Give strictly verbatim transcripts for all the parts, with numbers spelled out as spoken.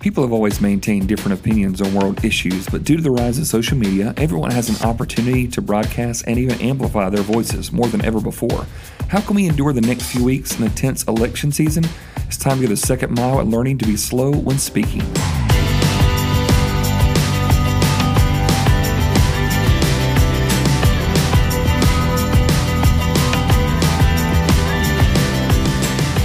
People have always maintained different opinions on world issues, but due to the rise of social media, everyone has an opportunity to broadcast and even amplify their voices more than ever before. How can we endure the next few weeks in the tense election season? It's time to go the second mile at learning to be slow when speaking.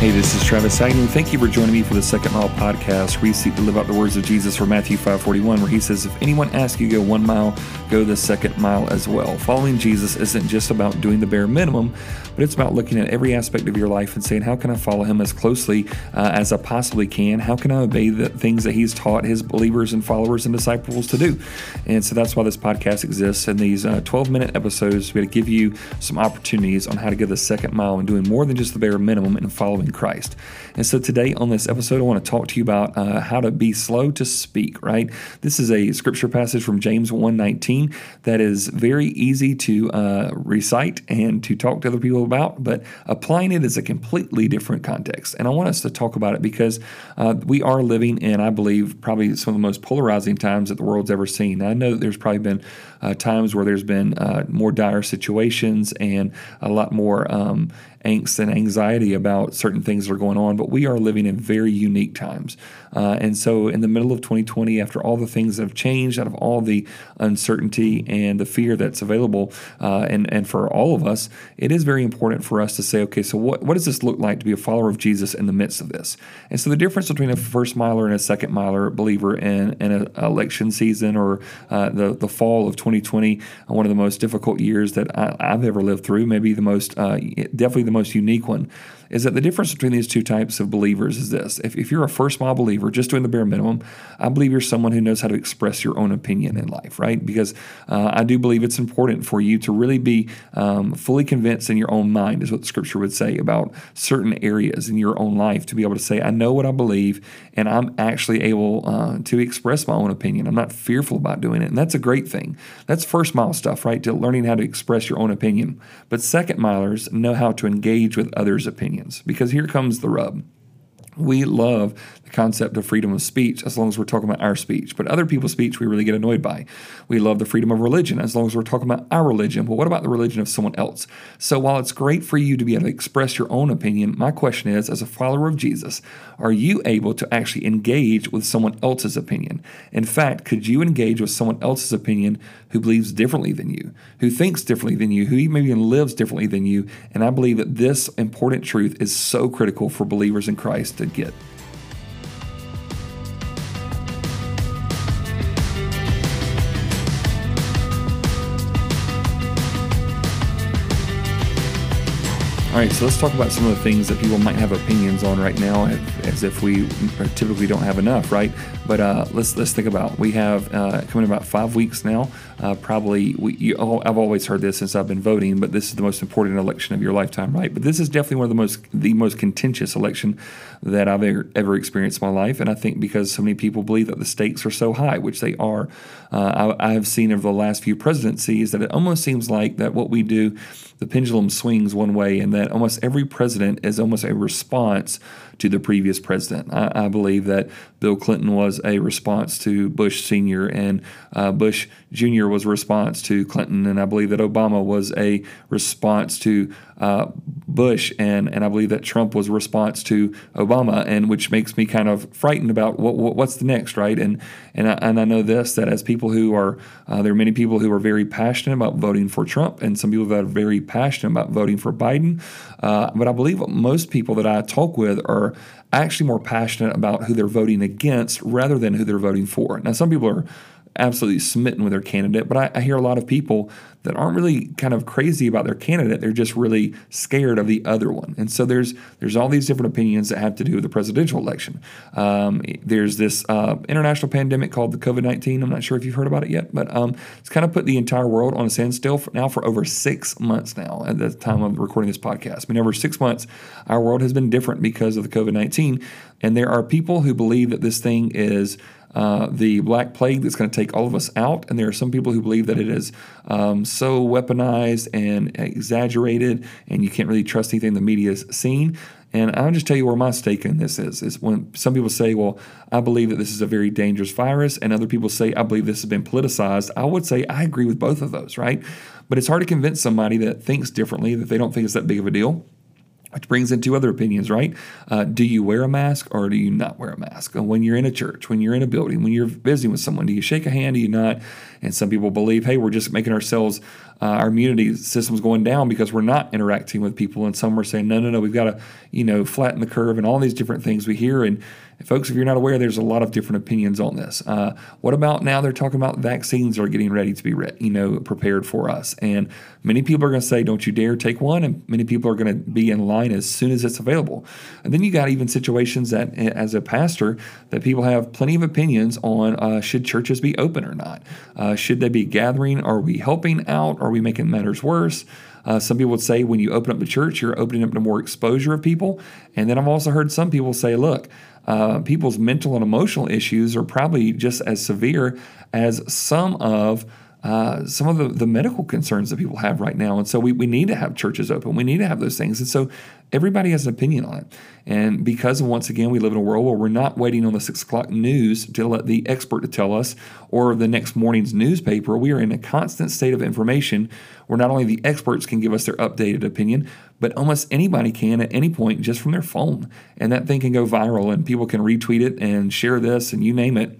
Hey, this is Travis Agnew. Thank you for joining me for the Second Mile Podcast, where you seek to live out the words of Jesus from Matthew five forty-one, where he says, if anyone asks you to go one mile, go the second mile as well. Following Jesus isn't just about doing the bare minimum, but it's about looking at every aspect of your life and saying, how can I follow him as closely uh, as I possibly can? How can I obey the things that he's taught his believers and followers and disciples to do? And so that's why this podcast exists. And these uh, twelve-minute episodes, we're going to give you some opportunities on how to go the second mile and doing more than just the bare minimum and following Christ. And so today on this episode, I want to talk to you about uh, how to be slow to speak, right? This is a scripture passage from James one nineteen that is very easy to uh, recite and to talk to other people about, but applying it is a completely different context. And I want us to talk about it because uh, we are living in, I believe, probably some of the most polarizing times that the world's ever seen. Now, I know that there's probably been uh, times where there's been uh, more dire situations and a lot more um, angst and anxiety about certain things that are going on, but we are living in very unique times. Uh, and so in the middle of twenty twenty, after all the things that have changed, out of all the uncertainty and the fear that's available, uh, and, and for all of us, it is very important for us to say, okay, so what, what does this look like to be a follower of Jesus in the midst of this? And so the difference between a first miler and a second miler believer in, in an election season or uh, the, the fall of twenty twenty, one of the most difficult years that I, I've ever lived through, maybe the most, uh, definitely the most unique one, is that the difference between these two types of believers is this. If, if you're a first mile believer, just doing the bare minimum, I believe you're someone who knows how to express your own opinion in life, right? Because uh, I do believe it's important for you to really be um, fully convinced in your own mind, is what Scripture would say about certain areas in your own life, to be able to say, I know what I believe, and I'm actually able uh, to express my own opinion. I'm not fearful about doing it, and that's a great thing. That's first mile stuff, right? To learning how to express your own opinion. But second milers know how to engage with others' opinions, because here comes the rub. We love the concept of freedom of speech as long as we're talking about our speech, but other people's speech we really get annoyed by. We love the freedom of religion as long as we're talking about our religion, but what about the religion of someone else? So while it's great for you to be able to express your own opinion, my question is, as a follower of Jesus, are you able to actually engage with someone else's opinion? In fact, could you engage with someone else's opinion who believes differently than you, who thinks differently than you, who maybe even lives differently than you? And I believe that this important truth is so critical for believers in Christ to get. All right, so let's talk about some of the things that people might have opinions on right now, as if we typically don't have enough, right? But uh, let's let's think about, we have uh, coming about five weeks now. Uh, probably we, you, oh, I've always heard this since I've been voting, but this is the most important election of your lifetime, right? But this is definitely one of the most the most contentious election that I've ever, ever experienced in my life, and I think because so many people believe that the stakes are so high, which they are. Uh, I, I've seen over the last few presidencies that it almost seems like that what we do, the pendulum swings one way, and that. That almost every president is almost a response to the previous president. I, I believe that Bill Clinton was a response to Bush Senior, and uh, Bush Junior was a response to Clinton, and I believe that Obama was a response to uh, Bush, and, and I believe that Trump was a response to Obama, and which makes me kind of frightened about what, what what's the next, right? And and I, and I know this, that as people who are, uh, there are many people who are very passionate about voting for Trump, and some people that are very passionate about voting for Biden, uh, but I believe most people that I talk with are actually more passionate about who they're voting against rather than who they're voting for. Now, some people are absolutely smitten with their candidate, but I, I hear a lot of people that aren't really kind of crazy about their candidate. They're just really scared of the other one. And so there's there's all these different opinions that have to do with the presidential election. Um, there's this uh, international pandemic called the COVID nineteen. I'm not sure if you've heard about it yet, but um, it's kind of put the entire world on a standstill for now for over six months now at the time of recording this podcast. I mean, over six months, our world has been different because of the COVID nineteen. And there are people who believe that this thing is Uh, the Black Plague that's going to take all of us out. And there are some people who believe that it is um, so weaponized and exaggerated, and you can't really trust anything the media has seen. And I'll just tell you where my stake in this is. Is when some people say, well, I believe that this is a very dangerous virus, and other people say, I believe this has been politicized. I would say I agree with both of those, right? But it's hard to convince somebody that thinks differently, that they don't think it's that big of a deal. Which brings in two other opinions, right? Uh, do you wear a mask or do you not wear a mask? When you're in a church, when you're in a building, when you're visiting with someone, do you shake a hand, do you not? And some people believe, hey, we're just making ourselves, uh, our immunity system's going down because we're not interacting with people. And some are saying, no, no, no, we've got to, you know, flatten the curve and all these different things we hear. And folks, if you're not aware, there's a lot of different opinions on this. Uh, what about now they're talking about vaccines are getting ready to be, re- you know, prepared for us. And many people are going to say, don't you dare take one. And many people are going to be in line as soon as it's available. And then you got even situations that, as a pastor, that people have plenty of opinions on uh, should churches be open or not? Uh, should they be gathering? Are we helping out? Are we making matters worse? Uh, some people would say when you open up the church, you're opening up to more exposure of people. And then I've also heard some people say, look, uh, people's mental and emotional issues are probably just as severe as some of uh, some of the, the medical concerns that people have right now. And so we, we need to have churches open. We need to have those things. And so everybody has an opinion on it. And because, once again, we live in a world where we're not waiting on the six o'clock news to let the expert to tell us or the next morning's newspaper, we are in a constant state of information where not only the experts can give us their updated opinion, but almost anybody can at any point just from their phone. And that thing can go viral and people can retweet it and share this and you name it.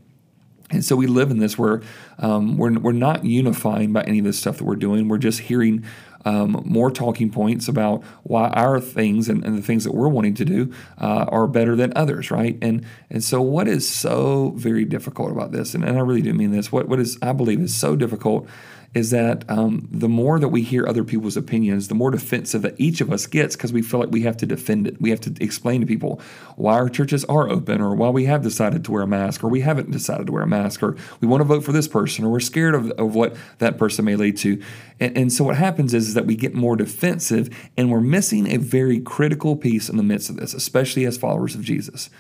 And so we live in this where um, we're, we're not unifying by any of this stuff that we're doing. We're just hearing um, more talking points about why our things and, and the things that we're wanting to do uh, are better than others, right? And and so what is so very difficult about this, and, and I really do mean this, what what is I believe is so difficult is that um, the more that we hear other people's opinions, the more defensive that each of us gets because we feel like we have to defend it. We have to explain to people why our churches are open or why we have decided to wear a mask or we haven't decided to wear a mask or we want to vote for this person or we're scared of, of what that person may lead to. And, and so what happens is, is that we get more defensive and we're missing a very critical piece in the midst of this, especially as followers of Jesus.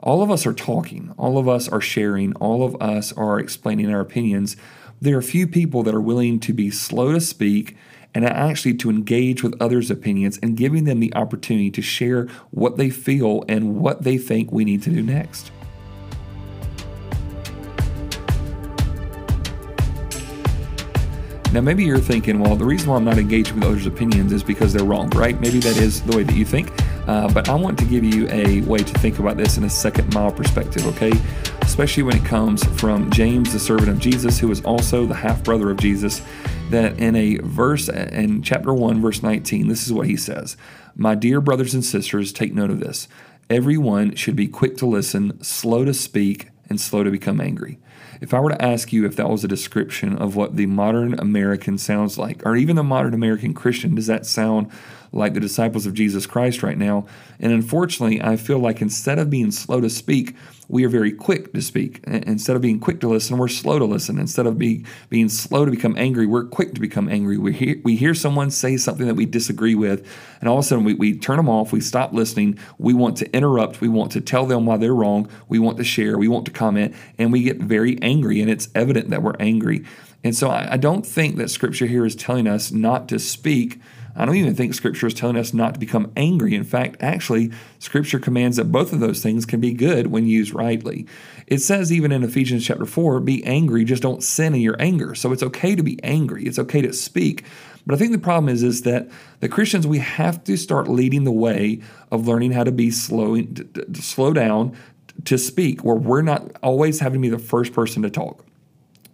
All of us are talking. All of us are sharing. All of us are explaining our opinions. There are few people that are willing to be slow to speak and actually to engage with others' opinions and giving them the opportunity to share what they feel and what they think we need to do next. Now, maybe you're thinking, well, the reason why I'm not engaging with others' opinions is because they're wrong, right? Maybe that is the way that you think. Uh, but I want to give you a way to think about this in a second mile perspective, okay? Especially when it comes from James, the servant of Jesus, who is also the half-brother of Jesus, that in a verse, in chapter one, verse nineteen, this is what he says. My dear brothers and sisters, take note of this. Everyone should be quick to listen, slow to speak, and slow to become angry. If I were to ask you if that was a description of what the modern American sounds like, or even the modern American Christian, does that sound like the disciples of Jesus Christ right now? And unfortunately, I feel like instead of being slow to speak, we are very quick to speak. Instead of being quick to listen, we're slow to listen. Instead of be, being slow to become angry, we're quick to become angry. We hear, we hear someone say something that we disagree with, and all of a sudden we, we turn them off, we stop listening, we want to interrupt, we want to tell them why they're wrong, we want to share, we want to comment, and we get very angry, and it's evident that we're angry. And so I, I don't think that Scripture here is telling us not to speak. I don't even think Scripture is telling us not to become angry. In fact, actually, Scripture commands that both of those things can be good when used rightly. It says even in Ephesians chapter four, be angry, just don't sin in your anger. So it's okay to be angry. It's okay to speak. But I think the problem is, is that the Christians, we have to start leading the way of learning how to be slow, to, to slow down, to speak, where we're not always having to be the first person to talk.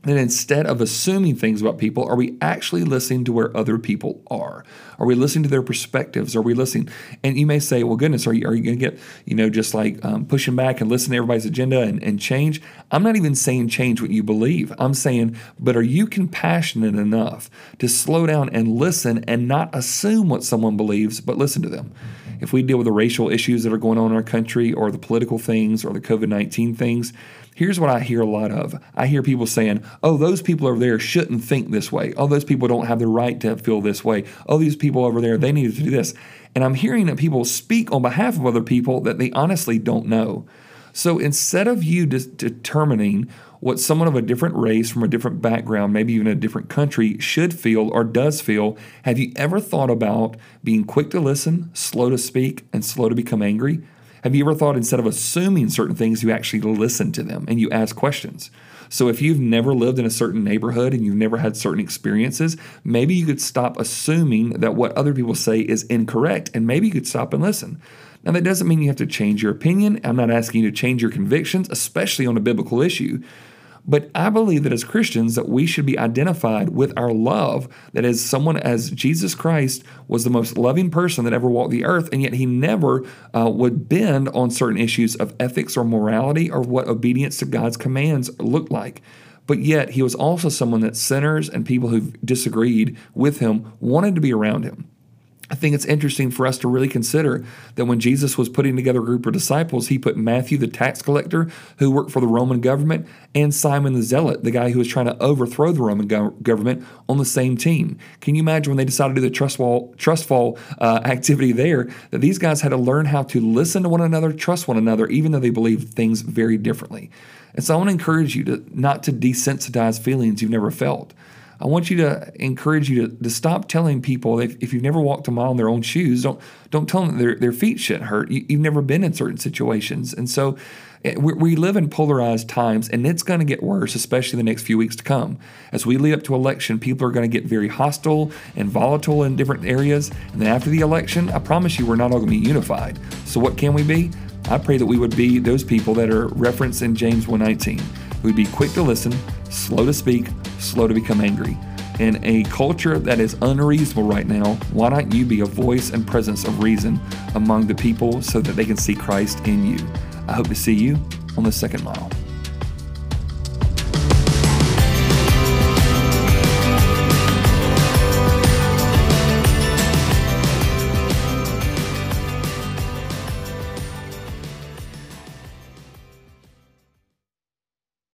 And instead of assuming things about people, are we actually listening to where other people are? Are we listening to their perspectives? Are we listening? And you may say, well, goodness, are you, are you going to get, you know, just like um, pushing back and listening to everybody's agenda and, and change? I'm not even saying change what you believe. I'm saying, but are you compassionate enough to slow down and listen and not assume what someone believes, but listen to them? If we deal with the racial issues that are going on in our country or the political things or the covid nineteen things, here's what I hear a lot of. I hear people saying, oh, those people over there shouldn't think this way. Oh, those people don't have the right to feel this way. Oh, these people over there, they needed to do this. And I'm hearing that people speak on behalf of other people that they honestly don't know. So instead of you de- determining what someone of a different race, from a different background, maybe even a different country, should feel or does feel. Have you ever thought about being quick to listen, slow to speak, and slow to become angry? Have you ever thought, instead of assuming certain things, you actually listen to them and you ask questions? So if you've never lived in a certain neighborhood and you've never had certain experiences, maybe you could stop assuming that what other people say is incorrect, and maybe you could stop and listen. Now, that doesn't mean you have to change your opinion. I'm not asking you to change your convictions, especially on a biblical issue. But I believe that as Christians that we should be identified with our love, that as someone as Jesus Christ was the most loving person that ever walked the earth, and yet he never uh, would bend on certain issues of ethics or morality or what obedience to God's commands looked like. But yet he was also someone that sinners and people who disagreed with him wanted to be around him. I think it's interesting for us to really consider that when Jesus was putting together a group of disciples, he put Matthew, the tax collector, who worked for the Roman government, and Simon the Zealot, the guy who was trying to overthrow the Roman go- government, on the same team. Can you imagine when they decided to do the trust fall, trust fall uh, activity there, that these guys had to learn how to listen to one another, trust one another, even though they believed things very differently? And so I want to encourage you to not to desensitize feelings you've never felt. I want you to encourage you to, to stop telling people, if, if you've never walked a mile in their own shoes, don't don't tell them that their, their feet shouldn't hurt. You, you've never been in certain situations. And so we, we live in polarized times, and it's going to get worse, especially the next few weeks to come. As we lead up to election, people are going to get very hostile and volatile in different areas. And then after the election, I promise you, we're not all going to be unified. So what can we be? I pray that we would be those people that are referenced in James one nineteen. We'd be quick to listen, slow to speak, slow to become angry. In a culture that is unreasonable right now, why not you be a voice and presence of reason among the people so that they can see Christ in you? I hope to see you on the Second Mile.